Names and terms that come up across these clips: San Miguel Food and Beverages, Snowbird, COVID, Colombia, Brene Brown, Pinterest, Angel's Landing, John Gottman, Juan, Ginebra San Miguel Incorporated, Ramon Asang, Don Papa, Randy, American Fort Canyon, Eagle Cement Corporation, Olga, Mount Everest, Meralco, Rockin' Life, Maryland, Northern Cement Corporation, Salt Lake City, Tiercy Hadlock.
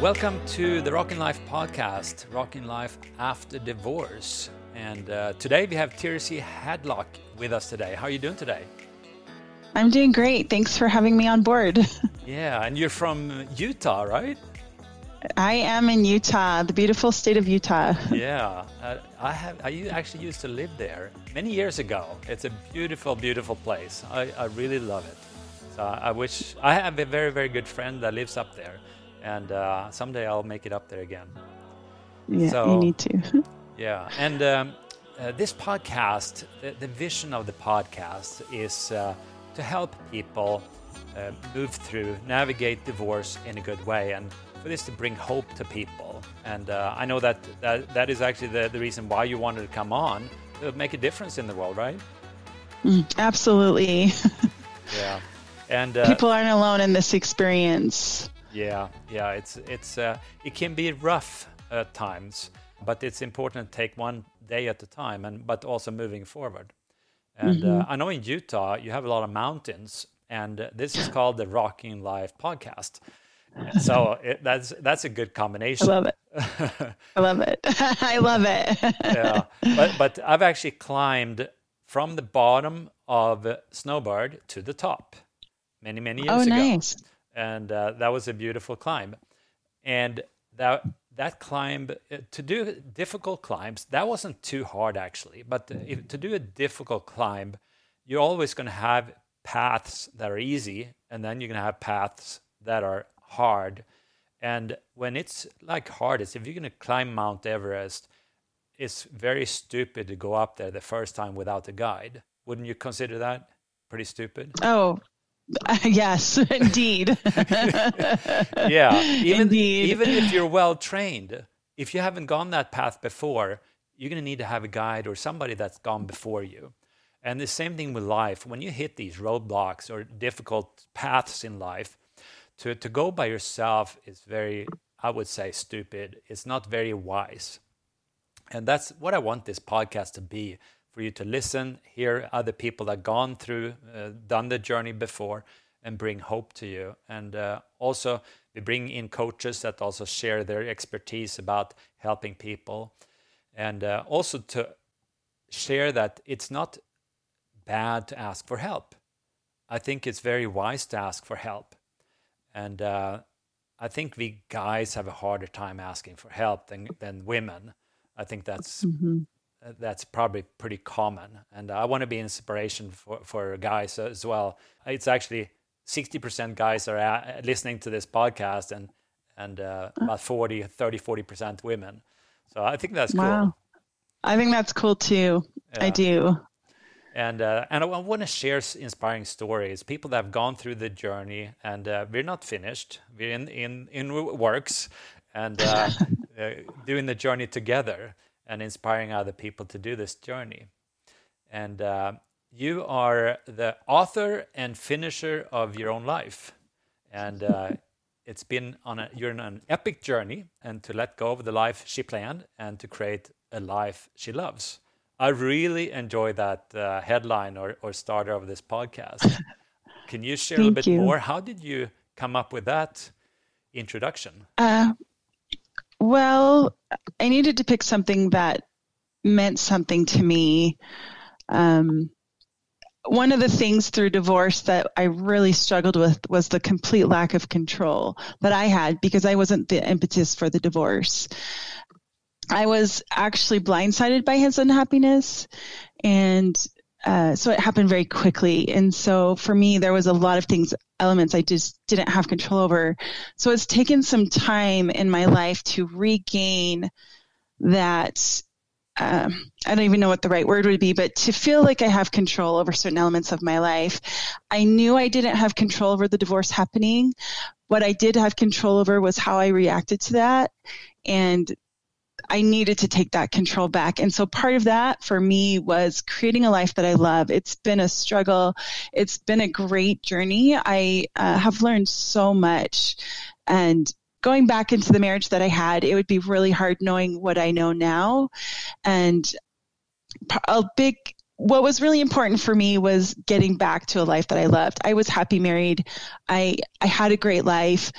Welcome to the Rockin' Life podcast, Rockin' Life After Divorce. And today we have Tiercy Hadlock with us today. How are you doing today? I'm doing great. Thanks for having me on board. Yeah, and you're from Utah, right? I am in Utah, the beautiful state of Utah. Yeah, I actually used to live there many years ago. It's a beautiful, beautiful place. I really love it. So I have a very, very good friend that lives up there. And someday I'll make it up there again. Yeah, so, you need to. Yeah, and this podcast, the vision of the podcast is to help people move through, navigate divorce in a good way, and for this to bring hope to people. And I know that is actually the reason why you wanted to come on. It would make a difference in the world, right? Absolutely. Yeah, and people aren't alone in this experience. Yeah, it can be rough at times, but it's important to take one day at a time, but also moving forward. And I know in Utah you have a lot of mountains, and this is called the Rockin' Life podcast. So that's a good combination. I love it. I love it. Yeah, but I've actually climbed from the bottom of Snowbird to the top many years ago. Oh, nice. And that was a beautiful climb. And that climb, to do difficult climbs, that wasn't too hard actually. But to do a difficult climb, you're always going to have paths that are easy, and then you're going to have paths that are hard. And when it's like hardest, if you're going to climb Mount Everest, it's very stupid to go up there the first time without a guide. Wouldn't you consider that pretty stupid? Oh, yes, indeed. Yeah, even if you're well trained, if you haven't gone that path before, you're going to need to have a guide or somebody that's gone before you. And the same thing with life. When you hit these roadblocks or difficult paths in life, to go by yourself is very, I would say, stupid. It's not very wise. And that's what I want this podcast to be. For you to listen, hear other people that have gone through, done the journey before, and bring hope to you. And also, we bring in coaches that also share their expertise about helping people. And also to share that it's not bad to ask for help. I think it's very wise to ask for help. And I think we guys have a harder time asking for help than women. I think that's probably pretty common. And I want to be an inspiration for guys as well. It's actually 60% guys are listening to this podcast and about 40% women. So I think that's cool. Wow. I think that's cool too. Yeah. I do. And I want to share inspiring stories, people that have gone through the journey, and we're not finished. We're in works and doing the journey together, and inspiring other people to do this journey. And you are the author and finisher of your own life. And it's been you're on an epic journey, and to let go of the life she planned and to create a life she loves. I really enjoy that headline or starter of this podcast. Can you share a little bit more? How did you come up with that introduction? Well, I needed to pick something that meant something to me. One of the things through divorce that I really struggled with was the complete lack of control that I had, because I wasn't the impetus for the divorce. I was actually blindsided by his unhappiness, and so it happened very quickly. And so for me, there was a lot of elements I just didn't have control over. So it's taken some time in my life to regain that. I don't even know what the right word would be, but to feel like I have control over certain elements of my life. I knew I didn't have control over the divorce happening. What I did have control over was how I reacted to that. And I needed to take that control back. And so part of that for me was creating a life that I love. It's been a struggle. It's been a great journey. I have learned so much. And going back into the marriage that I had, it would be really hard knowing what I know now. And what was really important for me was getting back to a life that I loved. I was happy married. I had a great life.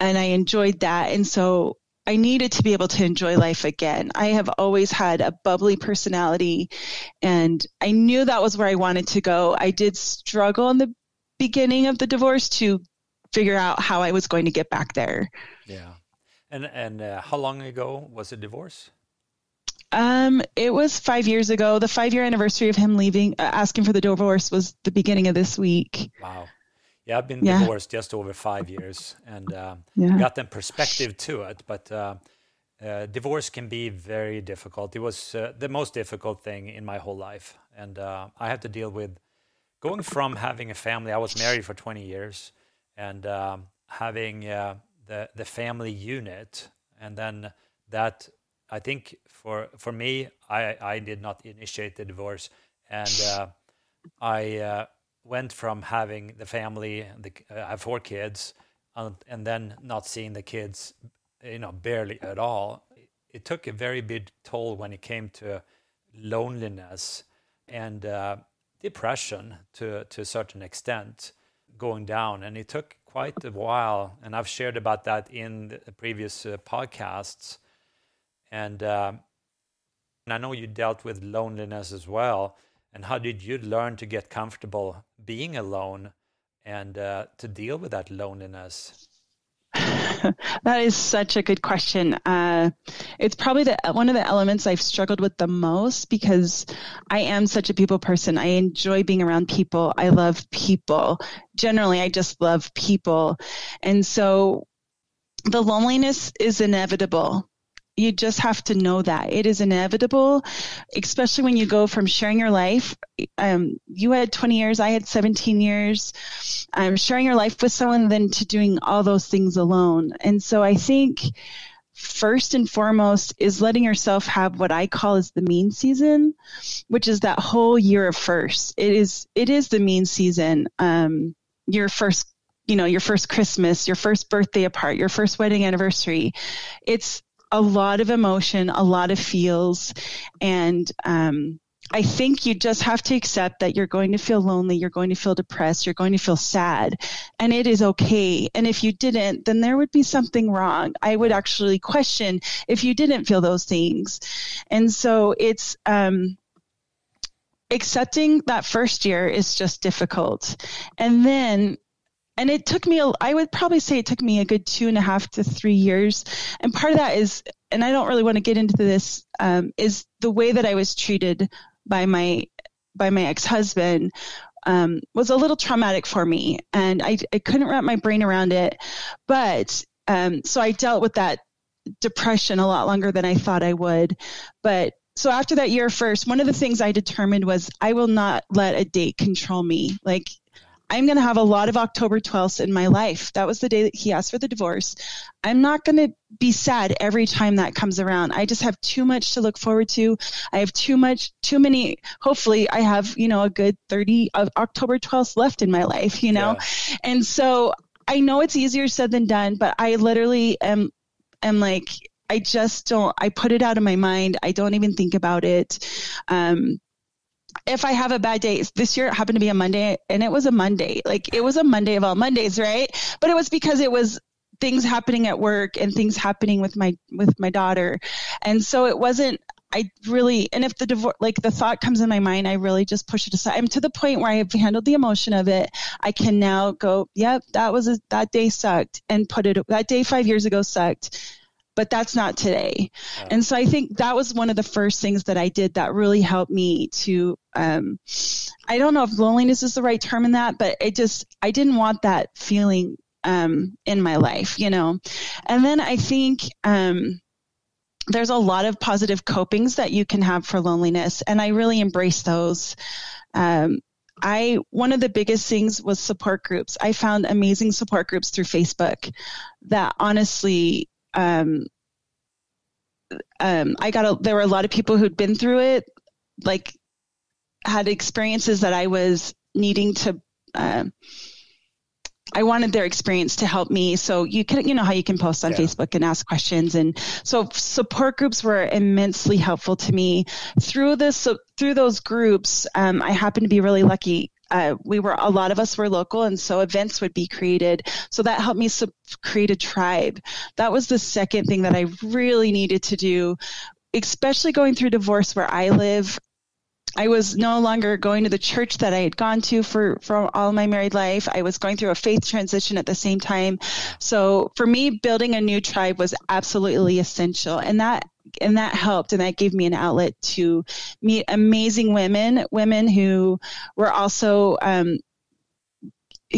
and I enjoyed that. And so I needed to be able to enjoy life again. I have always had a bubbly personality, and I knew that was where I wanted to go. I did struggle in the beginning of the divorce to figure out how I was going to get back there. Yeah. And how long ago was the divorce? It was 5 years ago. The 5-year anniversary of him leaving, asking for the divorce, was the beginning of this week. Wow. Yeah, I've been divorced just over 5 years, and got them perspective to it. But divorce can be very difficult. It was the most difficult thing in my whole life. And I had to deal with going from having a family. I was married for 20 years and having the family unit. And then that, I think for me, I did not initiate the divorce. And I went from having the family, I have 4 kids, and then not seeing the kids, barely at all. It took a very big toll when it came to loneliness and depression to a certain extent going down. And it took quite a while, and I've shared about that in the previous podcasts. And I know you dealt with loneliness as well. And how did you learn to get comfortable being alone and to deal with that loneliness? That is such a good question. It's probably one of the elements I've struggled with the most, because I am such a people person. I enjoy being around people. I love people. Generally, I just love people. And so the loneliness is inevitable. You just have to know that it is inevitable, especially when you go from sharing your life. You had 20 years, I had 17 years, sharing your life with someone, then to doing all those things alone. And so I think first and foremost is letting yourself have what I call is the mean season, which is that whole year of first. It is the mean season. Your first, your first Christmas, your first birthday apart, your first wedding anniversary. It's a lot of emotion, a lot of feels. And I think you just have to accept that you're going to feel lonely, you're going to feel depressed, you're going to feel sad, and it is okay. And if you didn't, then there would be something wrong. I would actually question if you didn't feel those things. And so it's accepting that first year is just difficult. And it took me, I would probably say it took me a good 2.5 to 3 years. And part of that is, and I don't really want to get into this, is the way that I was treated by my ex-husband was a little traumatic for me. And I couldn't wrap my brain around it. But so I dealt with that depression a lot longer than I thought I would. But so after that year first, one of the things I determined was I will not let a date control me. Like, I'm going to have a lot of October 12th in my life. That was the day that he asked for the divorce. I'm not going to be sad every time that comes around. I just have too much to look forward to. I have too many. Hopefully I have, a good 30 of October 12th left in my life, Yeah. And so I know it's easier said than done, but I literally am like, I just don't, I put it out of my mind. I don't even think about it. If I have a bad day, this year it happened to be a Monday, and it was a Monday. Like, it was a Monday of all Mondays, right? But it was because it was things happening at work and things happening with my daughter. And so it wasn't, I really, and if the divorce, like the thought comes in my mind, I really just push it aside. I'm to the point where I have handled the emotion of it. I can now go, yep, that day sucked, and that day 5 years ago sucked. But that's not today. Yeah. And so I think that was one of the first things that I did that really helped me to, I don't know if loneliness is the right term in that, but I didn't want that feeling in my life, And then I think there's a lot of positive copings that you can have for loneliness, and I really embrace those. One of the biggest things was support groups. I found amazing support groups through Facebook that honestly, there were a lot of people who'd been through it, like had experiences that I was needing to, I wanted their experience to help me. So you can, how you can post on Facebook and ask questions. And so support groups were immensely helpful to me through those groups. I happened to be really lucky. a lot of us were local, and so events would be created. So that helped me create a tribe. That was the second thing that I really needed to do, especially going through divorce where I live. I was no longer going to the church that I had gone to for all my married life. I was going through a faith transition at the same time. So for me, building a new tribe was absolutely essential. And that helped, and that gave me an outlet to meet amazing women who were also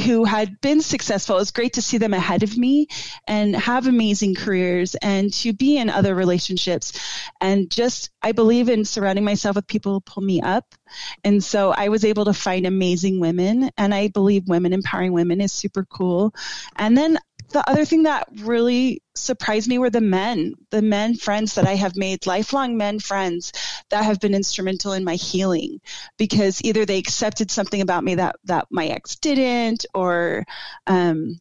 who had been successful. It was great to see them ahead of me and have amazing careers and to be in other relationships. And just, I believe in surrounding myself with people who pull me up. And so I was able to find amazing women, and I believe empowering women is super cool. And then the other thing that really surprised me were the men friends that I have made, lifelong men friends that have been instrumental in my healing, because either they accepted something about me that my ex didn't, or they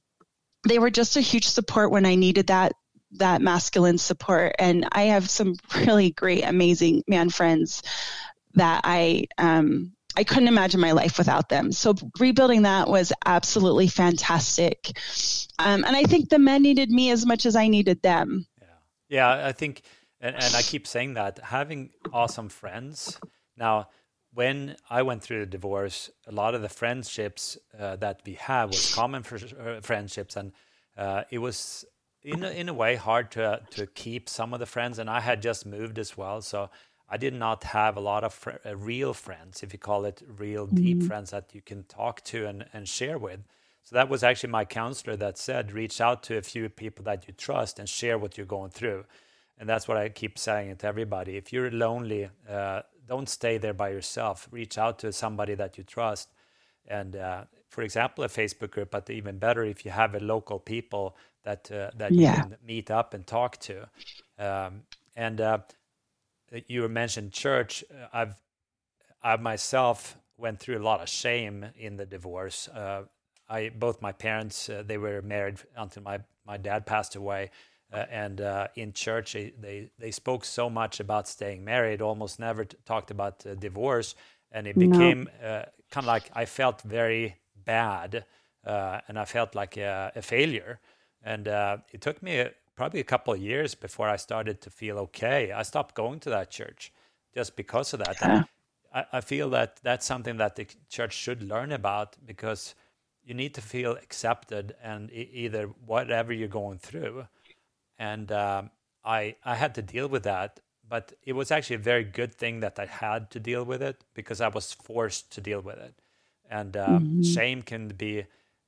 were just a huge support when I needed that masculine support. And I have some really great, amazing man friends that I couldn't imagine my life without them. So rebuilding that was absolutely fantastic. And I think the men needed me as much as I needed them. Yeah, I think, and I keep saying that, having awesome friends. Now, when I went through the divorce, a lot of the friendships that we have was common friendships. And it was, in a way, hard to keep some of the friends. And I had just moved as well, so I did not have a lot of real friends, if you call it real deep friends that you can talk to and share with. So that was actually my counselor that said, reach out to a few people that you trust and share what you're going through. And that's what I keep saying to everybody. If you're lonely, don't stay there by yourself. Reach out to somebody that you trust. And for example, a Facebook group, but even better if you have a local people that you can meet up and talk to. You mentioned church. I myself went through a lot of shame in the divorce. Both my parents, they were married until my dad passed away. In church, they spoke so much about staying married, almost never talked about divorce. And it became kind of like I felt very bad, and I felt like a failure. And it took me probably a couple of years before I started to feel okay. I stopped going to that church just because of that. Yeah. I feel that that's something that the church should learn about, because you need to feel accepted and either whatever you're going through. And I had to deal with that, but it was actually a very good thing that I had to deal with it, because I was forced to deal with it. And shame can be,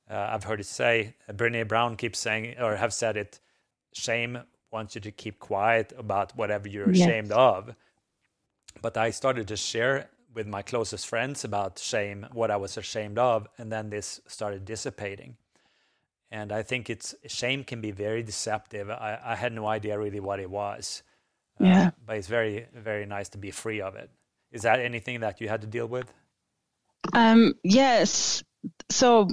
I've heard it say, Brene Brown keeps saying, or have said it, shame wants you to keep quiet about whatever you're ashamed of. But I started to share with my closest friends about shame, what I was ashamed of, and then this started dissipating. And I think shame can be very deceptive. I had no idea really what it was. But it's very, very nice to be free of it. Is that anything that you had to deal with? Yes. So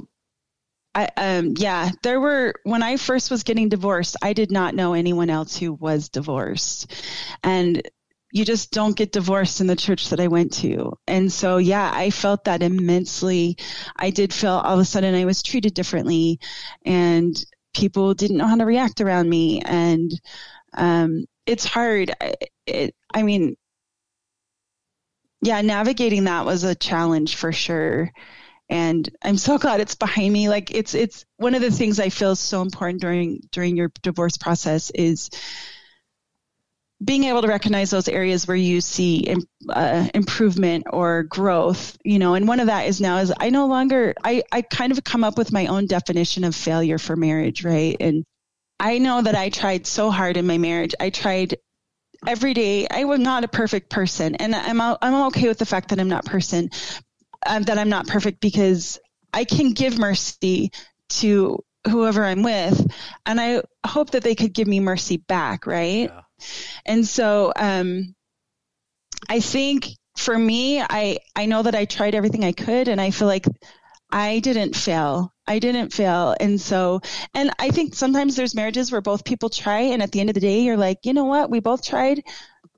there were, when I first was getting divorced, I did not know anyone else who was divorced, and you just don't get divorced in the church that I went to. And so, I felt that immensely. I did feel all of a sudden I was treated differently, and people didn't know how to react around me. And, it's hard. Navigating that was a challenge for sure. And I'm so glad it's behind me. Like it's one of the things I feel is so important during your divorce process is being able to recognize those areas where you see improvement or growth, and one of that is now is I kind of come up with my own definition of failure for marriage. Right. And I know that I tried so hard in my marriage. I tried every day. I was not a perfect person, and I'm okay with the fact that I'm not perfect, because I can give mercy to whoever I'm with, and I hope that they could give me mercy back, right? Yeah. And so I think for me, I know that I tried everything I could, and I feel like I didn't fail. And I think sometimes there's marriages where both people try, and at the end of the day, you're like, you know what? We both tried.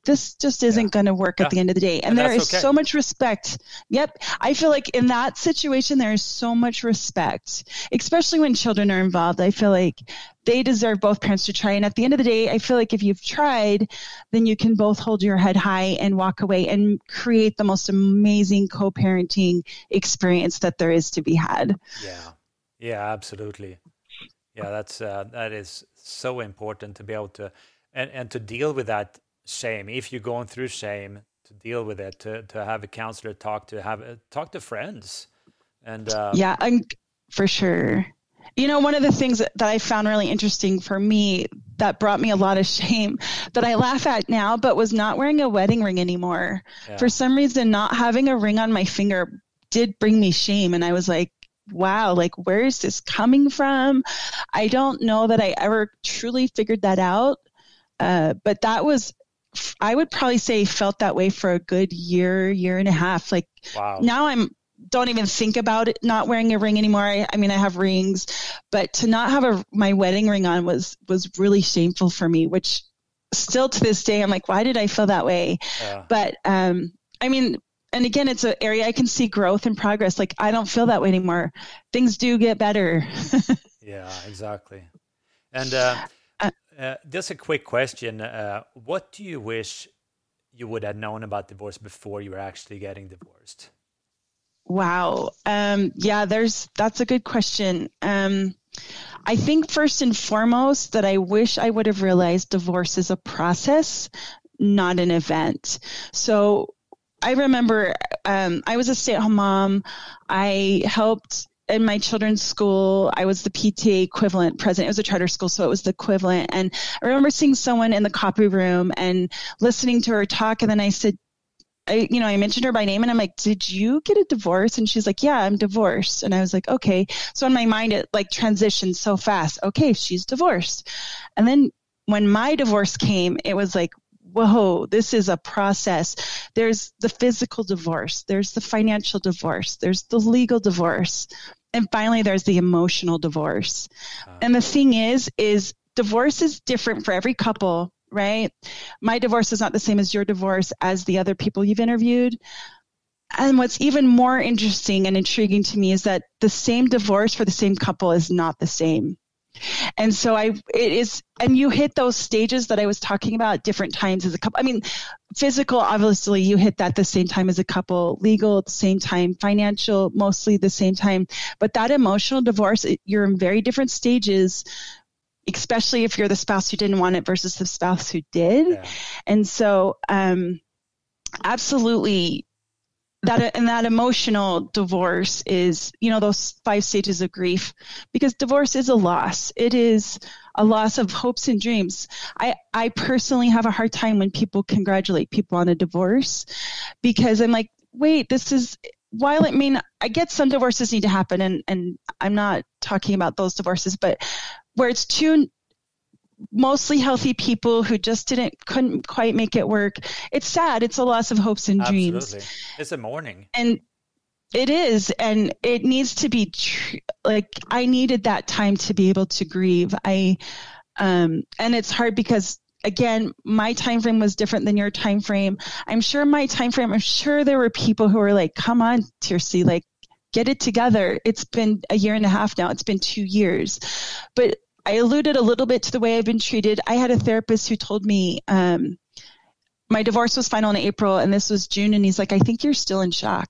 this just isn't going to work at the end of the day. And there is so much respect. Yep. I feel like in that situation, there is so much respect, especially when children are involved. I feel like they deserve both parents to try. And at the end of the day, I feel like if you've tried, then you can both hold your head high and walk away and create the most amazing co-parenting experience that there is to be had. Yeah. Yeah, absolutely. Yeah, that is so important to be able to, and to deal with that shame. If you're going through shame, to deal with it, to have a counselor talk to, talk to friends. And yeah, for sure. You know, one of the things that I found really interesting for me that brought me a lot of shame that I laugh at now, but was not wearing a wedding ring anymore. Yeah. For some reason, not having a ring on my finger did bring me shame. And I was like, wow, like, where is this coming from? I don't know that I ever truly figured that out. But that was, I would probably say, felt that way for a good year and a half. Like, wow. Now don't even think about it, not wearing a ring anymore. I mean, I have rings, but to not have my wedding ring on was really shameful for me, which still to this day, I'm like, why did I feel that way? Yeah. But, I mean, and again, it's an area I can see growth and progress. Like, I don't feel that way anymore. Things do get better. Yeah, exactly. And, just a quick question. What do you wish you would have known about divorce before you were actually getting divorced? Wow. That's a good question. I think first and foremost that I wish I would have realized divorce is a process, not an event. So I remember, I was a stay-at-home mom. I helped in my children's school. I was the PTA equivalent president. It was a charter school, so it was the equivalent. And I remember seeing someone in the copy room and listening to her talk. And then I said, I mentioned her by name and I'm like, did you get a divorce? And she's like, yeah, I'm divorced. And I was like, okay. So in my mind, it like transitioned so fast. Okay, she's divorced. And then when my divorce came, it was like, whoa, this is a process. There's the physical divorce. There's the financial divorce. There's the legal divorce. And finally, there's the emotional divorce. And the thing is divorce is different for every couple, right? My divorce is not the same as your divorce, as the other people you've interviewed. And what's even more interesting and intriguing to me is that the same divorce for the same couple is not the same. And so and you hit those stages that I was talking about different times as a couple. I mean, physical, obviously you hit that the same time as a couple, legal at the same time, financial, mostly the same time, but that emotional divorce, you're in very different stages, especially if you're the spouse who didn't want it versus the spouse who did. Yeah. And so, absolutely, that emotional divorce is, those 5 stages of grief, because divorce is a loss. It is a loss of hopes and dreams. I personally have a hard time when people congratulate people on a divorce, because I'm like, wait, while it may not, I get some divorces need to happen and I'm not talking about those divorces, but where it's too mostly healthy people who just couldn't quite make it work. It's sad. It's a loss of hopes and dreams. Absolutely. It's a mourning. And it is. And it needs to be I needed that time to be able to grieve. And it's hard because, again, my time frame was different than your time frame. I'm sure there were people who were like, come on, Tiercy, like, get it together. It's been a year and a half now. It's been 2 years. But I alluded a little bit to the way I've been treated. I had a therapist who told me my divorce was final in April and this was June. And he's like, I think you're still in shock.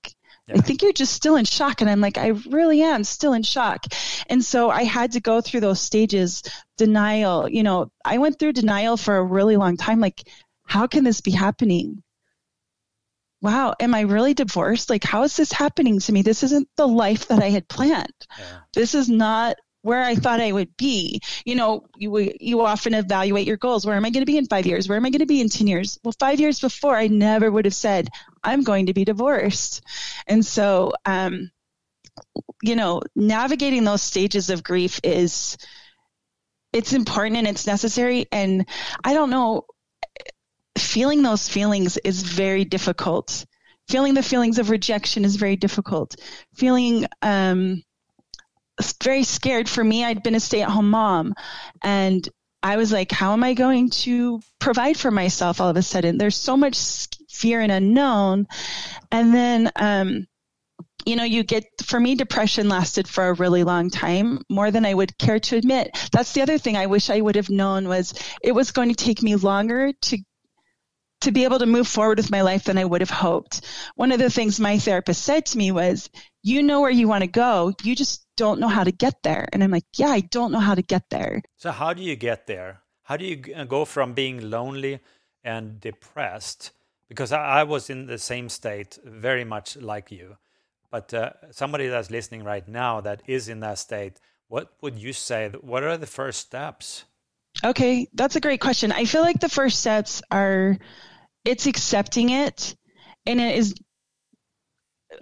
Yeah. I think you're just still in shock. And I'm like, I really am still in shock. And so I had to go through those stages, denial. I went through denial for a really long time. Like, how can this be happening? Wow, am I really divorced? Like, how is this happening to me? This isn't the life that I had planned. Yeah. This is not where I thought I would be. You often evaluate your goals. Where am I going to be in 5 years? Where am I going to be in 10 years? Well, 5 years before, I never would have said, I'm going to be divorced. And so, navigating those stages of grief it's important and it's necessary. And I don't know, feeling those feelings is very difficult. Feeling the feelings of rejection is very difficult. Feeling, very scared. For me, I'd been a stay-at-home mom and I was like, how am I going to provide for myself all of a sudden? There's so much fear and unknown. And then, you know, you get, for me, depression lasted for a really long time, more than I would care to admit. That's the other thing I wish I would have known, was it was going to take me longer to be able to move forward with my life than I would have hoped. One of the things my therapist said to me was, you know where you want to go, you just don't know how to get there. And I'm like, yeah, I don't know how to get there. So how do you get there? How do you go from being lonely and depressed? Because I was in the same state, very much like you. But somebody that's listening right now that is in that state, what would you say? What are the first steps? Okay, that's a great question. I feel like the first steps are, it's accepting it, and it is,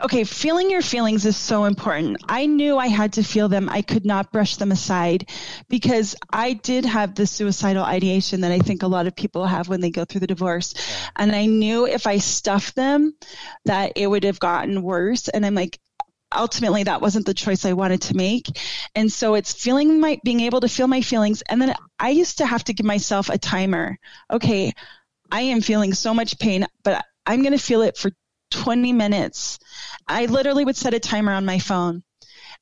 okay, feeling your feelings is so important. I knew I had to feel them. I could not brush them aside, because I did have the suicidal ideation that I think a lot of people have when they go through the divorce. And I knew if I stuffed them that it would have gotten worse. And I'm like, ultimately, that wasn't the choice I wanted to make. And so it's feeling my, being able to feel my feelings. And then I used to have to give myself a timer. Okay, I am feeling so much pain, but I'm going to feel it for 20 minutes. I literally would set a timer on my phone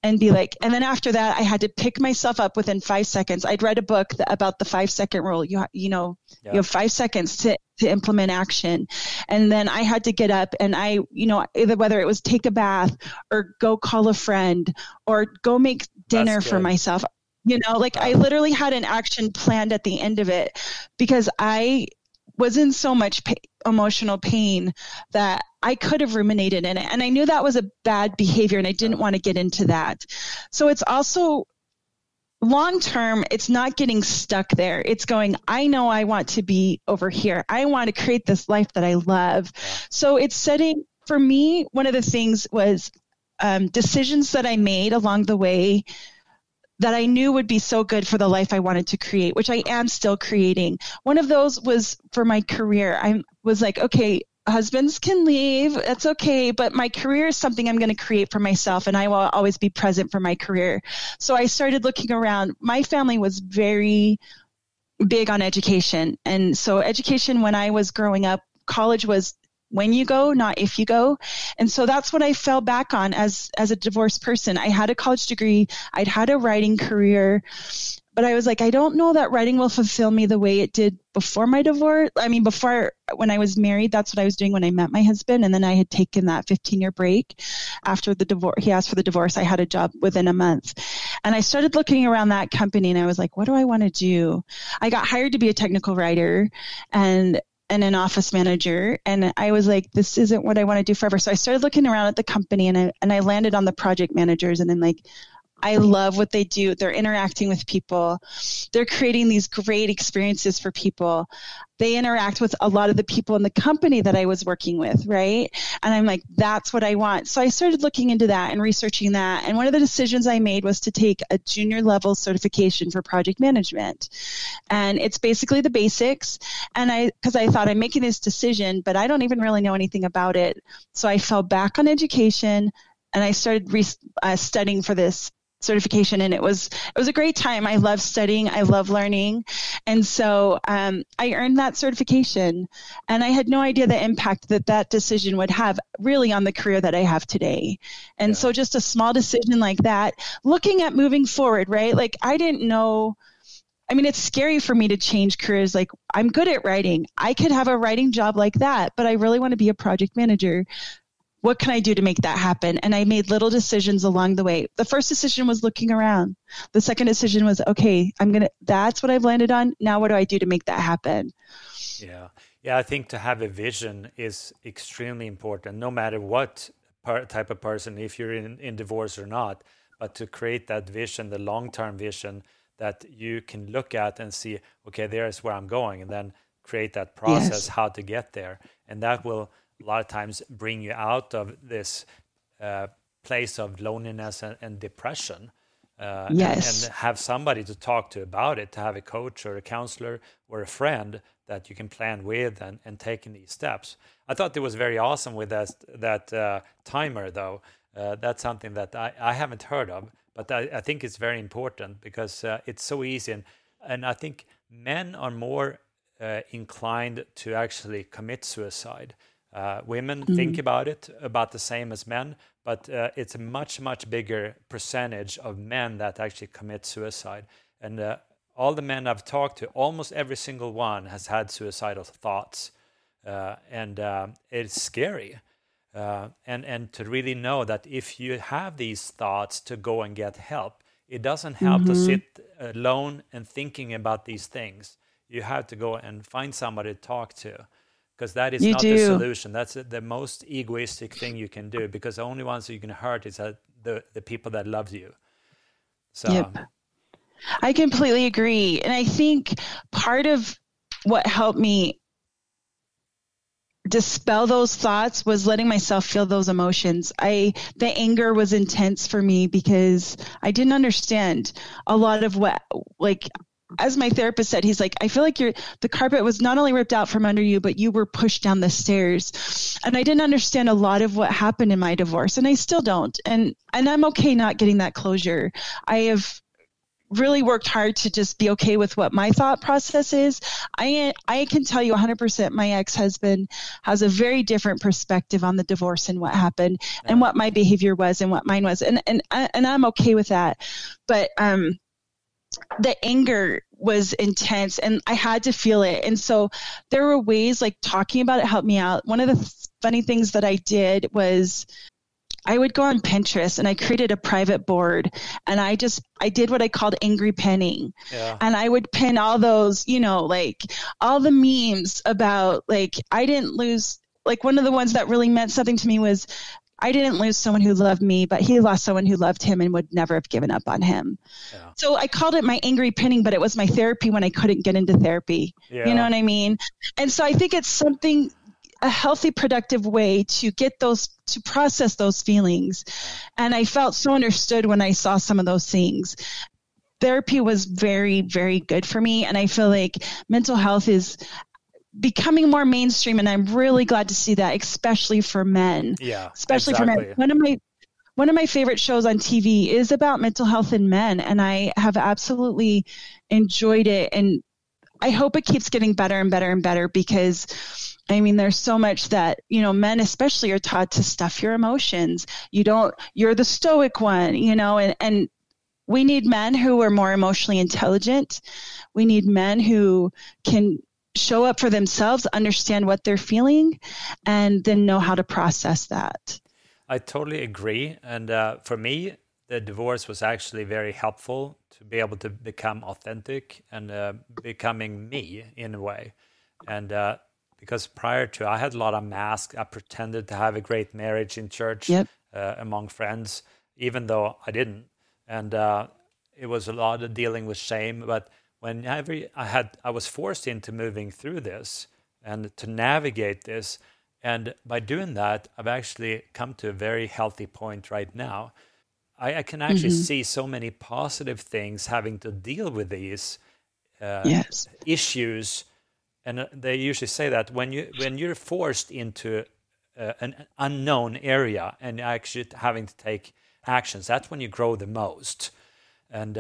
and be like, and then after that, I had to pick myself up within 5 seconds. I'd read a book about the 5 second rule. You have 5 seconds to implement action. And then I had to get up and I, you know, either whether it was take a bath or go call a friend or go make dinner for myself, you know, like I literally had an action planned at the end of it, because I was in so much emotional pain that I could have ruminated in it. And I knew that was a bad behavior and I didn't want to get into that. So it's also long-term, it's not getting stuck there. It's going, I know I want to be over here. I want to create this life that I love. So it's setting, for me, one of the things was decisions that I made along the way that I knew would be so good for the life I wanted to create, which I am still creating. One of those was for my career. I was like, okay, husbands can leave, that's okay, but my career is something I'm going to create for myself, and I will always be present for my career. So I started looking around. My family was very big on education. And so education, when I was growing up, college was when you go, not if you go. And so that's what I fell back on as a divorced person. I had a college degree. I'd had a writing career, but I was like, I don't know that writing will fulfill me the way it did before my divorce. I mean, before when I was married, that's what I was doing when I met my husband. And then I had taken that 15-year break after the divorce. He asked for the divorce. I had a job within a month. And I started looking around that company and I was like, what do I want to do? I got hired to be a technical writer and an office manager. And I was like, this isn't what I want to do forever. So I started looking around at the company and I landed on the project managers. And I'm like, I love what they do. They're interacting with people. They're creating these great experiences for people. They interact with a lot of the people in the company that I was working with, right? And I'm like, that's what I want. So I started looking into that and researching that. And one of the decisions I made was to take a junior level certification for project management. And it's basically the basics. And because I thought I'm making this decision, but I don't even really know anything about it. So I fell back on education and I started studying for this certification, and it was a great time. I love studying. I love learning. And so I earned that certification, and I had no idea the impact that decision would have really on the career that I have today. And so just a small decision like that, looking at moving forward, right? Like I didn't know, I mean, it's scary for me to change careers. Like I'm good at writing. I could have a writing job like that, but I really want to be a project manager. What can I do to make that happen? And I made little decisions along the way. The first decision was looking around. The second decision was, okay, that's what I've landed on. Now what do I do to make that happen? Yeah, I think to have a vision is extremely important, no matter what type of person, if you're in divorce or not, but to create that vision, the long-term vision that you can look at and see, okay, there's where I'm going, and then create that process, how to get there. And that will a lot of times bring you out of this place of loneliness and depression and have somebody to talk to about it, to have a coach or a counselor or a friend that you can plan with and taking these steps. I thought it was very awesome with that timer, though. That's something that I haven't heard of, but I think it's very important because it's so easy. And I think men are more inclined to actually commit suicide. Women think about it about the same as men, but it's a much, much bigger percentage of men that actually commit suicide. And all the men I've talked to, almost every single one has had suicidal thoughts. And it's scary. And to really know that if you have these thoughts, to go and get help. It doesn't help to sit alone and thinking about these things. You have to go and find somebody to talk to, because that is not the solution. That's the most egoistic thing you can do, because the only ones you can hurt is the people that love you. So I completely agree. And I think part of what helped me dispel those thoughts was letting myself feel those emotions. The anger was intense for me because I didn't understand a lot of what, like, as my therapist said, he's like, I feel like the carpet was not only ripped out from under you, but you were pushed down the stairs. And I didn't understand a lot of what happened in my divorce, and I still don't. And I'm okay not getting that closure. I have really worked hard to just be okay with what my thought process is. I can tell you 100% my ex-husband has a very different perspective on the divorce and what happened and what my behavior was and what mine was. And I'm okay with that. But the anger was intense, and I had to feel it. And so there were ways, like talking about it helped me out. One of the funny things that I did was I would go on Pinterest, and I created a private board, and I did what I called angry penning. Yeah. And I would pin all those, like all the memes about, like, I didn't lose, like one of the ones that really meant something to me was, I didn't lose someone who loved me, but he lost someone who loved him and would never have given up on him. Yeah. So I called it my angry pinning, but it was my therapy when I couldn't get into therapy. Yeah. You know what I mean? And so I think it's something, a healthy, productive way to get those, to process those feelings. And I felt so understood when I saw some of those things. Therapy was very, very good for me. And I feel like mental health is becoming more mainstream. And I'm really glad to see that, especially for men. Yeah, especially for men. One of my favorite shows on TV is about mental health in men. And I have absolutely enjoyed it. And I hope it keeps getting better and better and better, because I mean, there's so much that, men especially are taught to stuff your emotions. You're the stoic one, and we need men who are more emotionally intelligent. We need men who can show up for themselves, understand what they're feeling, and then know how to process that. I totally agree. And for me, the divorce was actually very helpful to be able to become authentic and becoming me in a way. And, because prior to, I had a lot of masks. I pretended to have a great marriage in church, among friends, even though I didn't. And it was a lot of dealing with shame. But whenever I was forced into moving through this and to navigate this. And by doing that, I've actually come to a very healthy point right now. I can actually see so many positive things having to deal with these issues. And they usually say that when you're forced into an unknown area and actually having to take actions, that's when you grow the most. And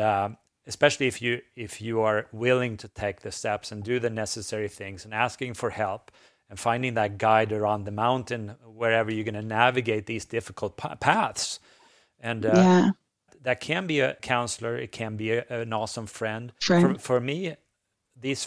especially if you are willing to take the steps and do the necessary things and asking for help and finding that guide around the mountain, wherever you're going to navigate these difficult paths. And that can be a counselor. It can be an awesome friend. For me, these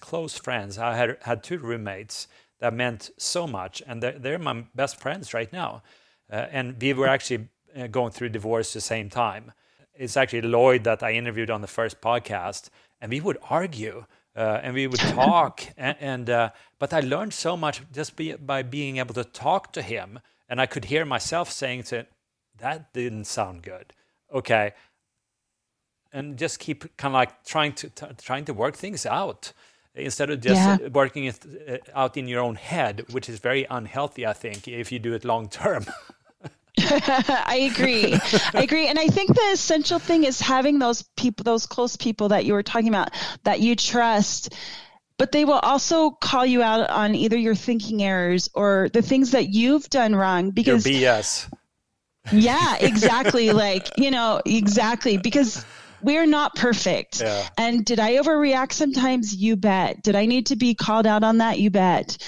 close friends, I had two roommates that meant so much, and they're my best friends right now. And we were actually going through divorce the same time. It's actually Lloyd that I interviewed on the first podcast, and we would argue and we would talk. But I learned so much just by being able to talk to him, and I could hear myself saying to, that didn't sound good. Okay. And just keep kind of like trying to work things out instead of just working it out in your own head, which is very unhealthy, I think, if you do it long term. I agree. And I think the essential thing is having those people, those close people that you were talking about, that you trust. But they will also call you out on either your thinking errors or the things that you've done wrong. Because your BS. Yeah, exactly. Because We are not perfect. Yeah. And did I overreact sometimes? You bet. Did I need to be called out on that? You bet.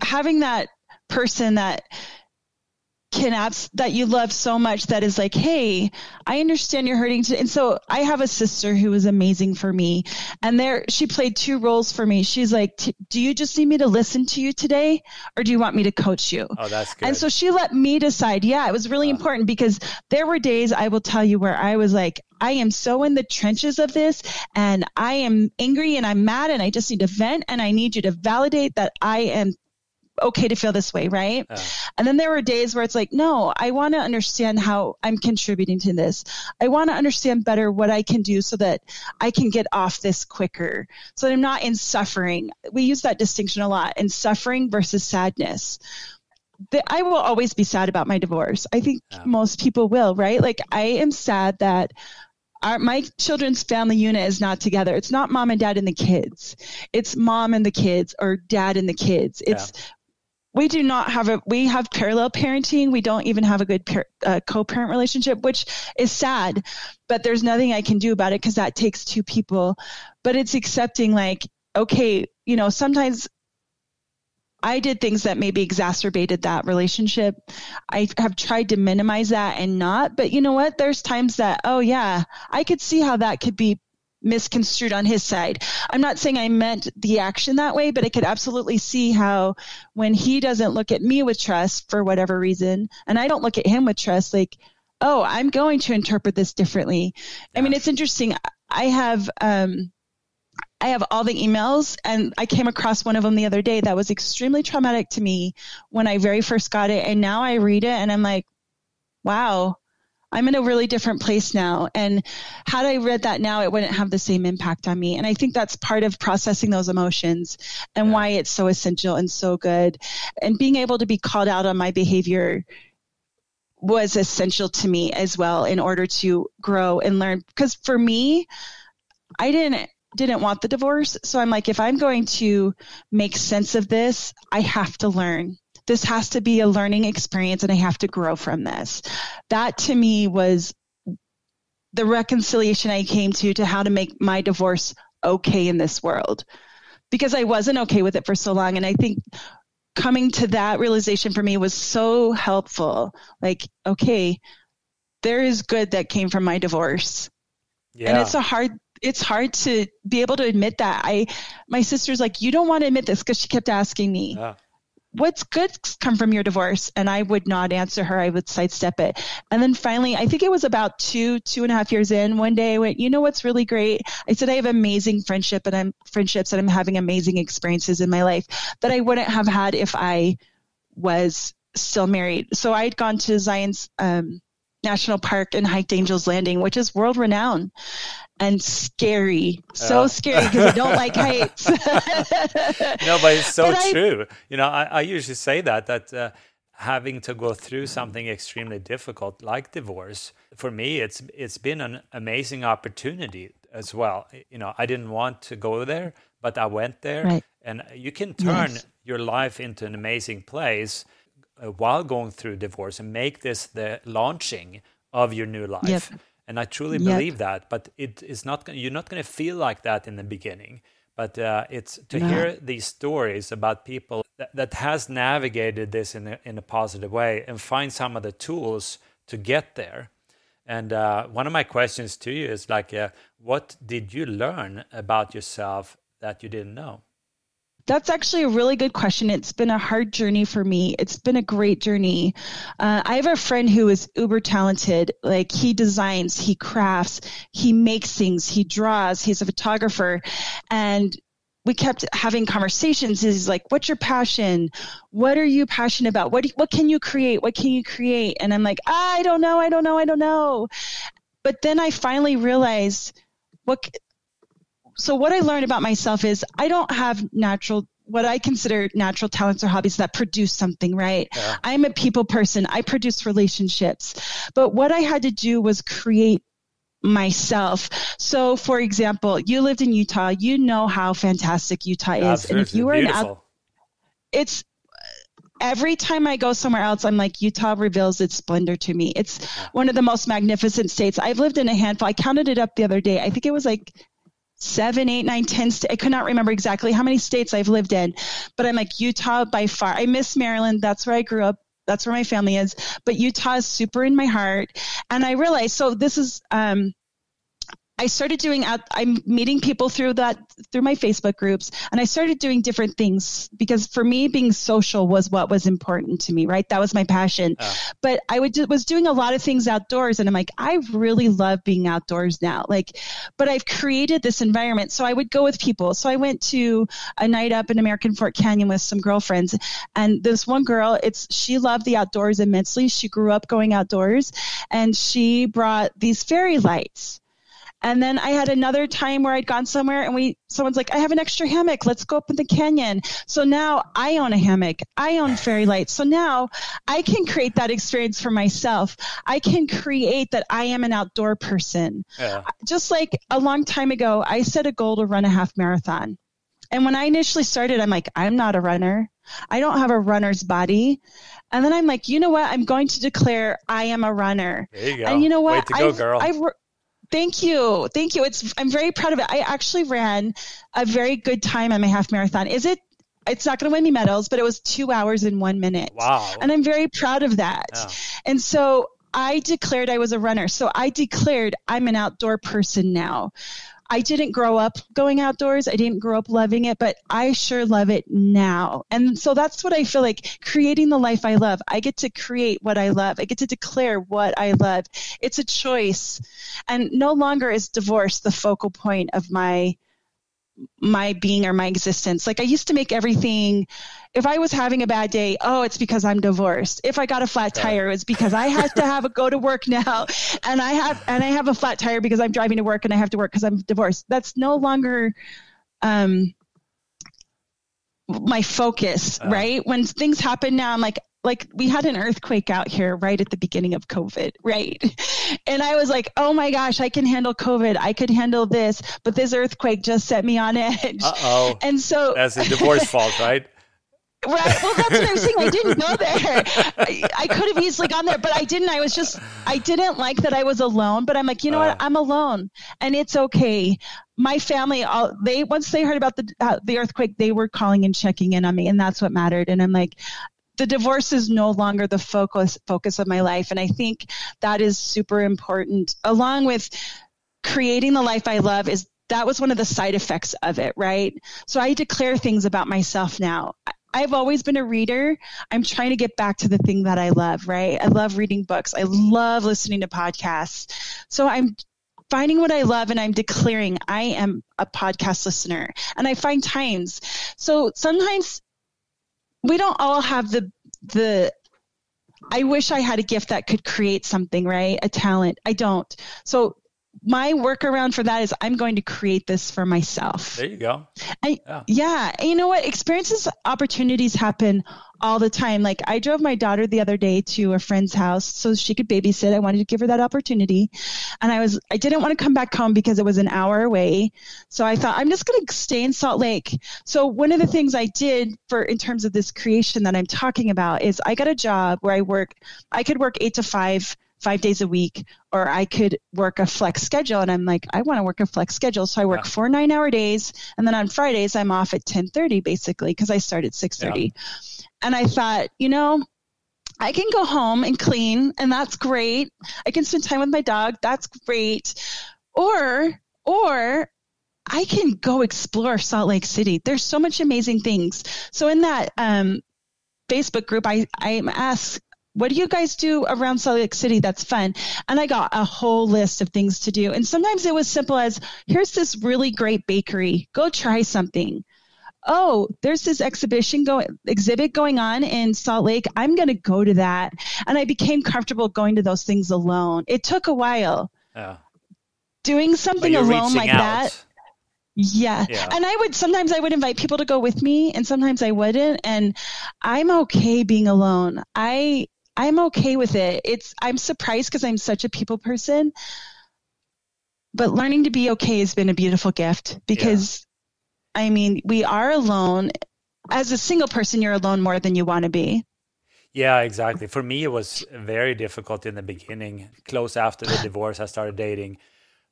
Having that person that can that you love so much that is like, hey, I understand you're hurting today. And so I have a sister who was amazing for me, and she played two roles for me. She's like, do you just need me to listen to you today, or do you want me to coach you? Oh, that's good. And so she let me decide. Yeah, it was really important, because there were days, I will tell you, where I was like, I am so in the trenches of this, and I am angry and I'm mad and I just need to vent, and I need you to validate that I am okay to feel this way, right? And then there were days where it's like, no, I want to understand how I'm contributing to this. I want to understand better what I can do so that I can get off this quicker, so that I'm not in suffering. We use that distinction a lot, in suffering versus sadness. I will always be sad about my divorce. I think most people will, right? Like, I am sad that my children's family unit is not together. It's not mom and dad and the kids. It's mom and the kids, or dad and the kids. It's we do not have we have parallel parenting. We don't even have a good co-parent relationship, which is sad, but there's nothing I can do about it, 'cause that takes two people. But it's accepting, like, okay, you know, sometimes I did things that maybe exacerbated that relationship. I have tried to minimize that and not, but you know what? There's times that, oh yeah, I could see how that could be misconstrued on his side. I'm not saying I meant the action that way, but I could absolutely see how, when he doesn't look at me with trust for whatever reason, and I don't look at him with trust, like, oh, I'm going to interpret this differently. Yeah. I mean, it's interesting. I have all the emails, and I came across one of them the other day that was extremely traumatic to me when I very first got it. And now I read it and I'm like, wow, I'm in a really different place now. And had I read that now, it wouldn't have the same impact on me. And I think that's part of processing those emotions, and why it's so essential and so good. And being able to be called out on my behavior was essential to me as well, in order to grow and learn. Because for me, I didn't want the divorce. So I'm like, if I'm going to make sense of this, I have to learn. This has to be a learning experience, and I have to grow from this. That to me was the reconciliation I came to how to make my divorce okay in this world, because I wasn't okay with it for so long. And I think coming to that realization for me was so helpful. Like, okay, there is good that came from my divorce. Yeah. And it's hard to be able to admit that. My sister's like, you don't want to admit this, because she kept asking me. Yeah. What's good come from your divorce? And I would not answer her. I would sidestep it. And then finally, I think it was about two and a half years in, one day I went, you know what's really great? I said, I have amazing friendships, and I'm having amazing experiences in my life that I wouldn't have had if I was still married. So I had gone to Zion's National Park and hiked Angel's Landing, which is world renowned and scary. So scary, because I don't like heights. No, but it's true. You know, I usually say that having to go through something extremely difficult like divorce, for me, it's been an amazing opportunity as well. You know, I didn't want to go there, but I went there. Right. And you can turn your life into an amazing place while going through divorce, and make this the launching of your new life. Yep. And I truly believe that, but it is not you're not going to feel like that in the beginning, but it's to hear these stories about people that has navigated this in a positive way, and find some of the tools to get there. And one of my questions to you is like, what did you learn about yourself that you didn't know? That's actually a really good question. It's been a hard journey for me. It's been a great journey. I have a friend who is uber talented. Like, he designs, he crafts, he makes things, he draws, he's a photographer. And we kept having conversations. He's like, what's your passion? What are you passionate about? What can you create? What can you create? And I'm like, I don't know. But then I finally realized So what I learned about myself is I don't have what I consider natural talents or hobbies that produce something, right? Yeah. I'm a people person. I produce relationships. But what I had to do was create myself. So, for example, you lived in Utah. You know how fantastic Utah is. Absolutely. And if you were it's every time I go somewhere else, I'm like, Utah reveals its splendor to me. It's one of the most magnificent states. I've lived in a handful. I counted it up the other day. I think it was like 7, 8, 9, 10. I could not remember exactly how many states I've lived in, but I'm like, Utah by far. I miss Maryland. That's where I grew up. That's where my family is. But Utah is super in my heart. And I realized, so this is, I started doing, I'm meeting people through that, through my Facebook groups, and I started doing different things because for me, being social was what was important to me, right? That was my passion. But I was doing a lot of things outdoors, and I'm like, I really love being outdoors now. Like, but I've created this environment. So I would go with people. So I went to a night up in American Fort Canyon with some girlfriends, and this one girl, she loved the outdoors immensely. She grew up going outdoors, and she brought these fairy lights. And then I had another time where I'd gone somewhere and someone's like, I have an extra hammock. Let's go up in the canyon. So now I own a hammock. I own fairy lights. So now I can create that experience for myself. I can create that I am an outdoor person. Yeah. Just like a long time ago, I set a goal to run a half marathon. And when I initially started, I'm like, I'm not a runner. I don't have a runner's body. And then I'm like, you know what? I'm going to declare I am a runner. There you go. And you know what? Way to go, girl. Thank you. Thank you. I'm very proud of it. I actually ran a very good time on my half marathon. It's not going to win me medals, but it was 2 hours and 1 minute. Wow. And I'm very proud of that. Yeah. And so I declared I was a runner. So I declared I'm an outdoor person now. I didn't grow up going outdoors. I didn't grow up loving it, but I sure love it now. And so that's what I feel like, creating the life I love. I get to create what I love. I get to declare what I love. It's a choice. And no longer is divorce the focal point of my being or my existence. Like I used to make everything, if I was having a bad day, oh, it's because I'm divorced. If I got a flat tire, it's because I have to go to work now. And I have a flat tire because I'm driving to work and I have to work because I'm divorced. That's no longer, my focus, right? When things happen now, I'm like we had an earthquake out here right at the beginning of COVID, right? And I was like, oh my gosh, I can handle COVID. I could handle this, but this earthquake just set me on edge. Uh-oh. And so that's a divorce fault, right? Right. Well, that's what I was saying. I didn't go there. I could have easily gone there, but I didn't. I didn't like that I was alone, but I'm like, you know what? I'm alone and it's okay. My family, once they heard about the earthquake, they were calling and checking in on me, and that's what mattered. And I'm like, the divorce is no longer the focus of my life. And I think that is super important, along with creating the life I love. That was one of the side effects of it, right? So I declare things about myself now. I've always been a reader. I'm trying to get back to the thing that I love, right? I love reading books. I love listening to podcasts. So I'm finding what I love and I'm declaring I am a podcast listener. And I find times. So sometimes we don't all have I wish I had a gift that could create something, right? A talent. I don't. So my workaround for that is I'm going to create this for myself. There you go. Yeah. And you know what? Experiences, opportunities happen all the time. Like I drove my daughter the other day to a friend's house so she could babysit. I wanted to give her that opportunity. And I didn't want to come back home because it was an hour away. So I thought I'm just going to stay in Salt Lake. So one of the things I did in terms of this creation that I'm talking about is I got a job where I could work 8 to 5 days a week, or I could work a flex schedule. And I'm like, I want to work a flex schedule. So I work 4 9-hour days. And then on Fridays, I'm off at 10:30 basically, cause I start at 6:30. And I thought, you know, I can go home and clean and that's great. I can spend time with my dog. That's great. Or I can go explore Salt Lake City. There's so much amazing things. So in that Facebook group, I'm asked, what do you guys do around Salt Lake City that's fun? And I got a whole list of things to do. And sometimes it was simple as, here's this really great bakery. Go try something. Oh, there's this exhibit going on in Salt Lake. I'm going to go to that. And I became comfortable going to those things alone. It took a while. Doing something alone like that. Yeah. And sometimes I would invite people to go with me, and sometimes I wouldn't. And I'm okay being alone. I'm okay with it. I'm surprised because I'm such a people person, but learning to be okay has been a beautiful gift because I mean, we are alone. As a single person, you're alone more than you want to be. Yeah, exactly. For me, it was very difficult in the beginning. Close after the divorce, I started dating,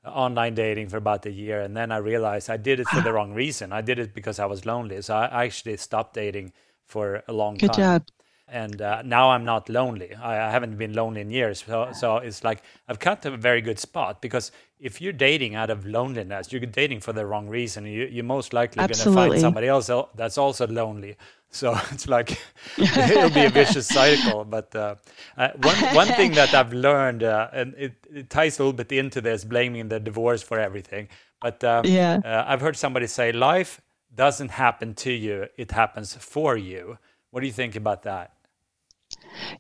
online dating for about a year. And then I realized I did it for the wrong reason. I did it because I was lonely. So I actually stopped dating for a long time. Good job. And now I'm not lonely. I haven't been lonely in years. So it's like I've cut a very good spot, because if you're dating out of loneliness, you're dating for the wrong reason. You're most likely going to find somebody else that's also lonely. So it's like it'll be a vicious cycle. But one thing that I've learned, and it ties a little bit into this, blaming the divorce for everything. But I've heard somebody say, life doesn't happen to you. It happens for you. What do you think about that?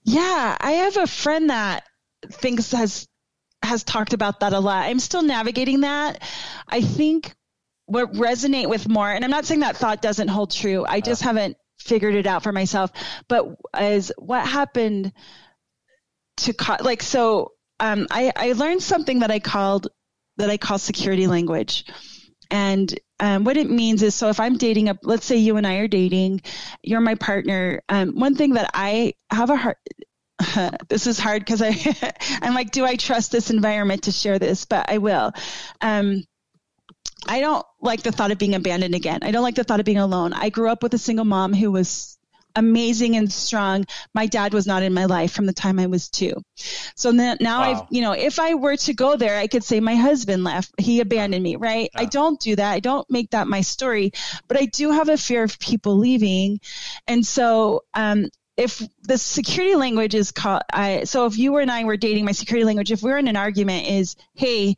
Yeah, I have a friend that thinks has talked about that a lot. I'm still navigating that. I think what resonate with more, and I'm not saying that thought doesn't hold true. I just haven't figured it out for myself. But as what happened to I learned something that I call security language. And what it means is, so if I'm dating let's say you and I are dating, you're my partner. One thing that I have this is hard because I'm like, do I trust this environment to share this? But I will. I don't like the thought of being abandoned again. I don't like the thought of being alone. I grew up with a single mom who was amazing and strong. My dad was not in my life from the time I was 2. So now I've, if I were to go there, I could say my husband left, he abandoned me, right? Yeah. I don't do that. I don't make that my story, but I do have a fear of people leaving. And so, if the security language is called, so if you and I were dating, my security language, if we're in an argument, is, hey,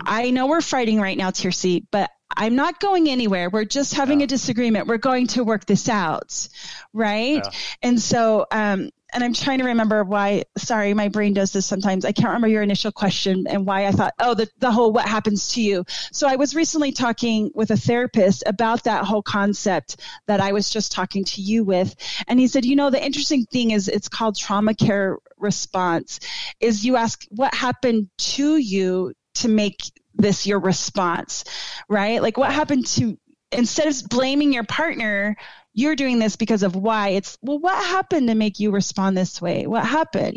I know we're fighting right now, Tiercy, but I'm not going anywhere. We're just having a disagreement. We're going to work this out, right? Yeah. And so, and I'm trying to remember why, sorry, my brain does this sometimes. I can't remember your initial question and why I thought, the whole what happens to you. So I was recently talking with a therapist about that whole concept that I was just talking to you with. And he said, the interesting thing is it's called trauma care response, is you ask what happened to you to make this your response, right? Like what happened to, instead of blaming your partner, you're doing this because of why. It's, well, what happened to make you respond this way? What happened,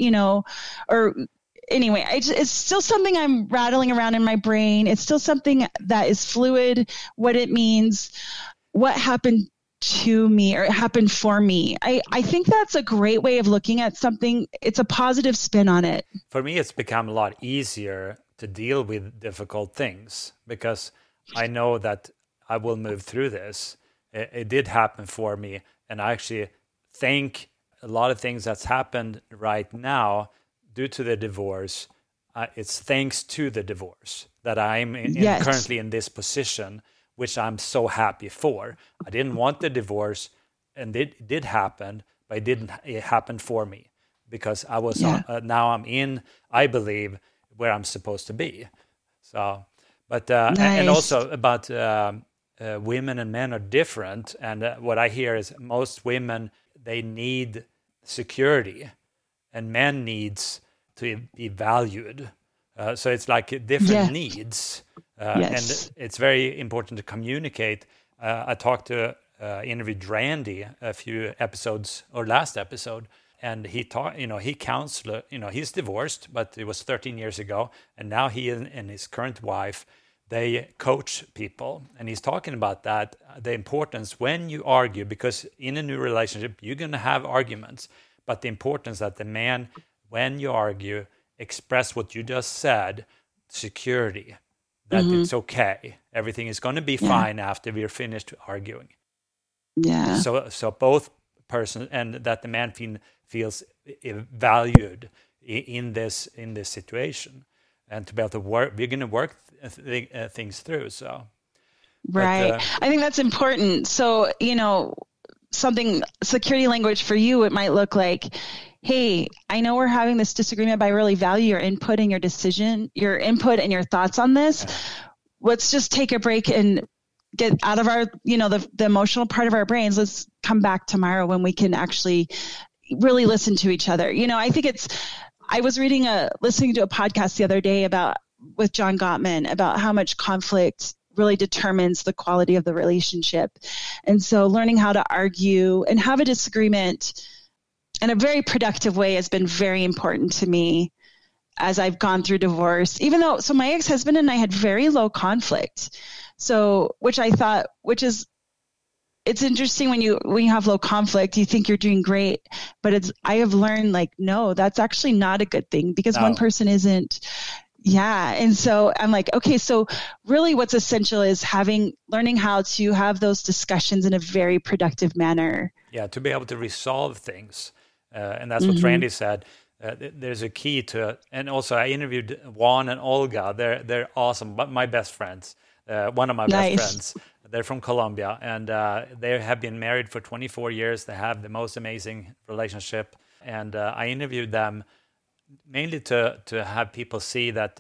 or anyway, it's still something I'm rattling around in my brain. It's still something that is fluid, what it means, what happened to me, or it happened for me. I think that's a great way of looking at something. It's a positive spin on it. For me, it's become a lot easier to deal with difficult things, because I know that I will move through this. It did happen for me. And I actually think a lot of things that's happened right now due to the divorce, it's thanks to the divorce that I'm currently in this position, which I'm so happy for. I didn't want the divorce, and it did happen, but it happened for me, because I was now I'm in, I believe, where I'm supposed to be. So, but, nice. And also about women and men are different. And what I hear is most women, they need security, and men needs to be valued. So it's like different needs. And it's very important to communicate. I talked to, interviewed Randy last episode, and he taught, he counselor, he's divorced, but it was 13 years ago. And now he and his current wife, they coach people. And he's talking about that, the importance when you argue, because in a new relationship, you're going to have arguments, but the importance that the man, when you argue, express what you just said, security, that it's okay. Everything is going to be fine after we're finished arguing. Yeah. So both person, and that the man feels valued in this situation, and to be able to work, we're going to work things through. So, right. But, I think that's important. So, something security language for you, it might look like, hey, I know we're having this disagreement, but I really value your input and your decision, your input and your thoughts on this. Let's just take a break and get out of our, the emotional part of our brains. Let's come back tomorrow when we can actually really listen to each other. I think I was listening to a podcast the other day with John Gottman about how much conflict really determines the quality of the relationship. And so learning how to argue and have a disagreement in a very productive way has been very important to me as I've gone through divorce, even though, so my ex-husband and I had very low conflict. So, it's interesting when you have low conflict, you think you're doing great, but I have learned, like, no, that's actually not a good thing because one person isn't. Yeah. And so I'm like, okay, so really what's essential is learning how to have those discussions in a very productive manner. Yeah. To be able to resolve things. And that's what Randy said. There's a key to it. And also I interviewed Juan and Olga. They're awesome. But my best friends, one of my best friends, they're from Colombia, and they have been married for 24 years. They have the most amazing relationship. And I interviewed them mainly to have people see that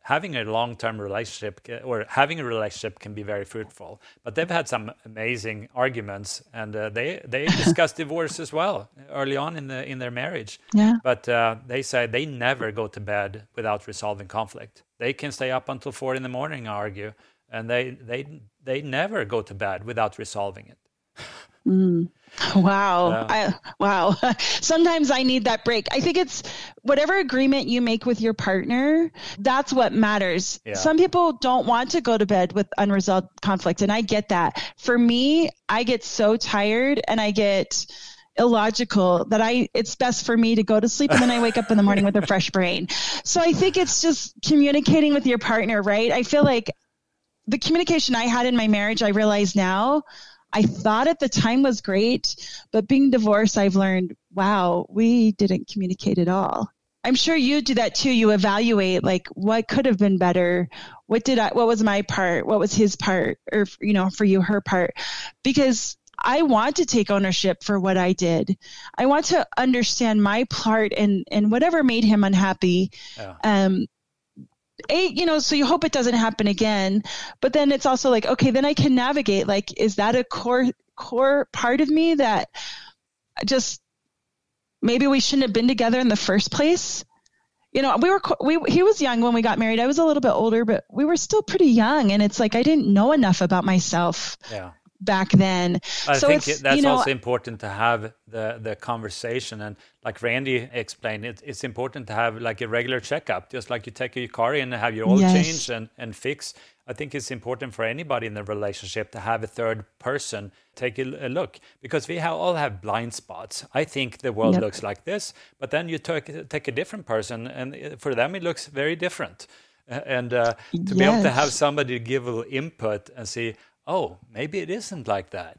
having a long-term relationship or having a relationship can be very fruitful. But they've had some amazing arguments, and they discussed divorce as well early on in their marriage. Yeah. But they say they never go to bed without resolving conflict. They can stay up until 4 in the morning, argue, and they never go to bed without resolving it. Wow. Sometimes I need that break. I think it's whatever agreement you make with your partner, that's what matters. Yeah. Some people don't want to go to bed with unresolved conflict, and I get that. For me, I get so tired and I get illogical that it's best for me to go to sleep, and then I wake up in the morning with a fresh brain. So I think it's just communicating with your partner, right? I feel like the communication I had in my marriage, I realize now, I thought at the time was great, but being divorced, I've learned, wow, we didn't communicate at all. I'm sure you do that too. You evaluate, like, what could have been better? What was my part? What was his part? Or, for you, her part, because I want to take ownership for what I did. I want to understand my part and whatever made him unhappy. Yeah. So you hope it doesn't happen again, but then it's also like, okay, then I can navigate. Like, is that a core part of me that just maybe we shouldn't have been together in the first place? He was young when we got married. I was a little bit older, but we were still pretty young. And it's like, I didn't know enough about myself back then. I think that's also important to have the conversation. And like Randy explained, it's important to have like a regular checkup, just like you take your car in and have your oil change and fix. I think it's important for anybody in the relationship to have a third person take a look, because we all have blind spots. I think the world looks like this, but then you take a different person, and for them it looks very different. And to be able to have somebody give input and see, oh, maybe it isn't like that.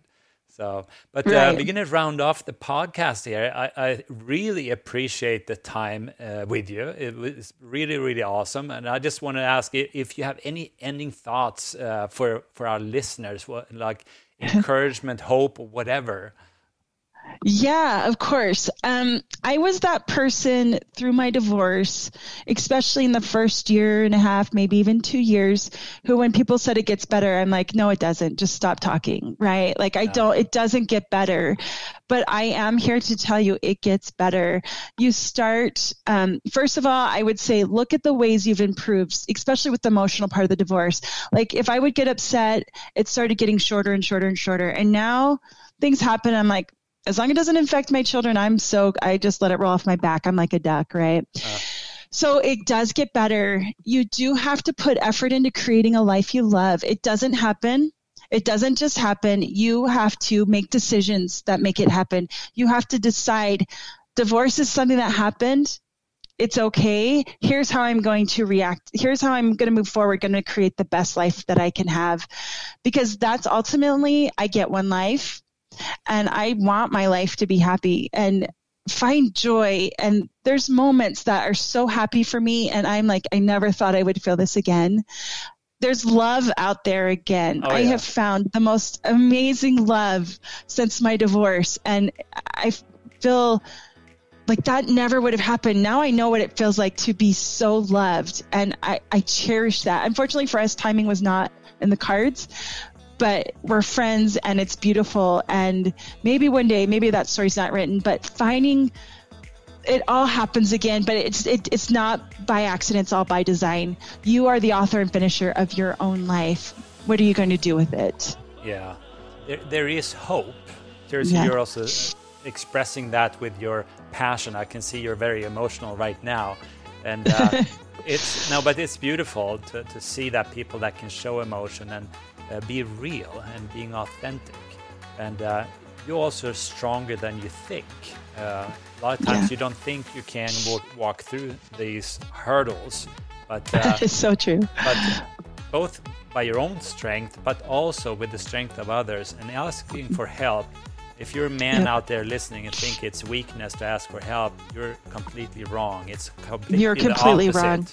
So, we're going to round off the podcast here. I really appreciate the time with you. It was really, really awesome. And I just want to ask if you have any ending thoughts for our listeners, like encouragement, hope, whatever. Yeah, of course. I was that person through my divorce, especially in the first year and a half, maybe even 2 years, who when people said it gets better, I'm like, no, it doesn't. Just stop talking, right? Like, it doesn't get better. But I am here to tell you it gets better. You start, first of all, I would say, look at the ways you've improved, especially with the emotional part of the divorce. Like, if I would get upset, it started getting shorter and shorter and shorter. And now things happen. I'm like, as long as it doesn't infect my children, I just let it roll off my back. I'm like a duck, right? So it does get better. You do have to put effort into creating a life you love. It doesn't happen. It doesn't just happen. You have to make decisions that make it happen. You have to decide divorce is something that happened. It's okay. Here's how I'm going to react. Here's how I'm going to move forward, going to create the best life that I can have, because that's ultimately, I get one life. And I want my life to be happy and find joy. And there's moments that are so happy for me. And I'm like, I never thought I would feel this again. There's love out there again. I have found the most amazing love since my divorce. And I feel like that never would have happened. Now I know what it feels like to be so loved. And I cherish that. Unfortunately for us, timing was not in the cards. But we're friends, and it's beautiful. And maybe one day, maybe that story's not written, but finding it all happens again, but it's not by accident. It's all by design. You are the author and finisher of your own life. What are you going to do with it? Yeah. There is hope. There's you're also expressing that with your passion. I can see you're very emotional right now, and but it's beautiful to see that people that can show emotion and be real and being authentic. And you're also stronger than you think. A lot of times you don't think you can walk through these hurdles, but it's so true. But both by your own strength, but also with the strength of others, and asking for help. If you're a man out there listening and think it's weakness to ask for help, you're completely wrong. It's completely wrong.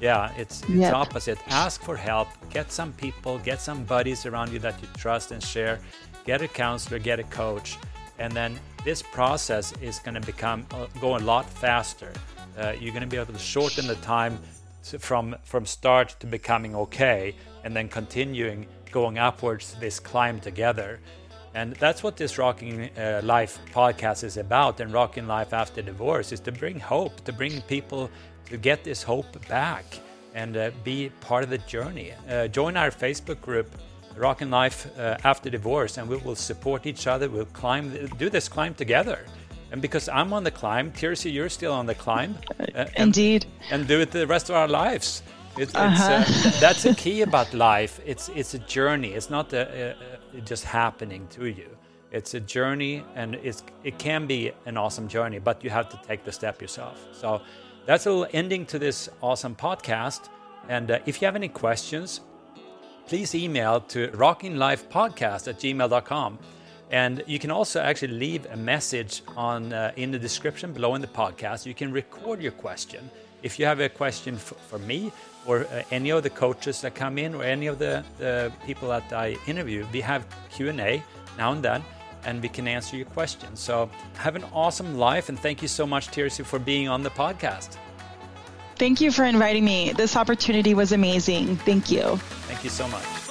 Yeah, it's opposite. Ask for help. Get some people, get some buddies around you that you trust and share. Get a counselor, get a coach, and then this process is going to go a lot faster. You're going to be able to shorten the time from start to becoming okay, and then continuing going upwards this climb together. And that's what this Rockin' Life podcast is about, and Rockin' Life After Divorce is to bring hope, to bring people to get this hope back and be part of the journey. Join our Facebook group, Rockin' Life After Divorce, and we will support each other. We'll do this climb together. And because I'm on the climb, Tiercy, you're still on the climb. Indeed. And do it the rest of our lives. That's the key about life. It's a journey. It's not just happening to you. It's a journey, and it can be an awesome journey, but you have to take the step yourself. So that's a little ending to this awesome podcast. And if you have any questions, please email to rockinglifepodcast@gmail.com. And you can also actually leave a message in the description below in the podcast. You can record your question. If you have a question for me or any of the coaches that come in, or any of the people that I interview, we have Q&A now and then, and we can answer your questions. So have an awesome life, and thank you so much, Tiercy, for being on the podcast. Thank you for inviting me. This opportunity was amazing. Thank you. Thank you so much.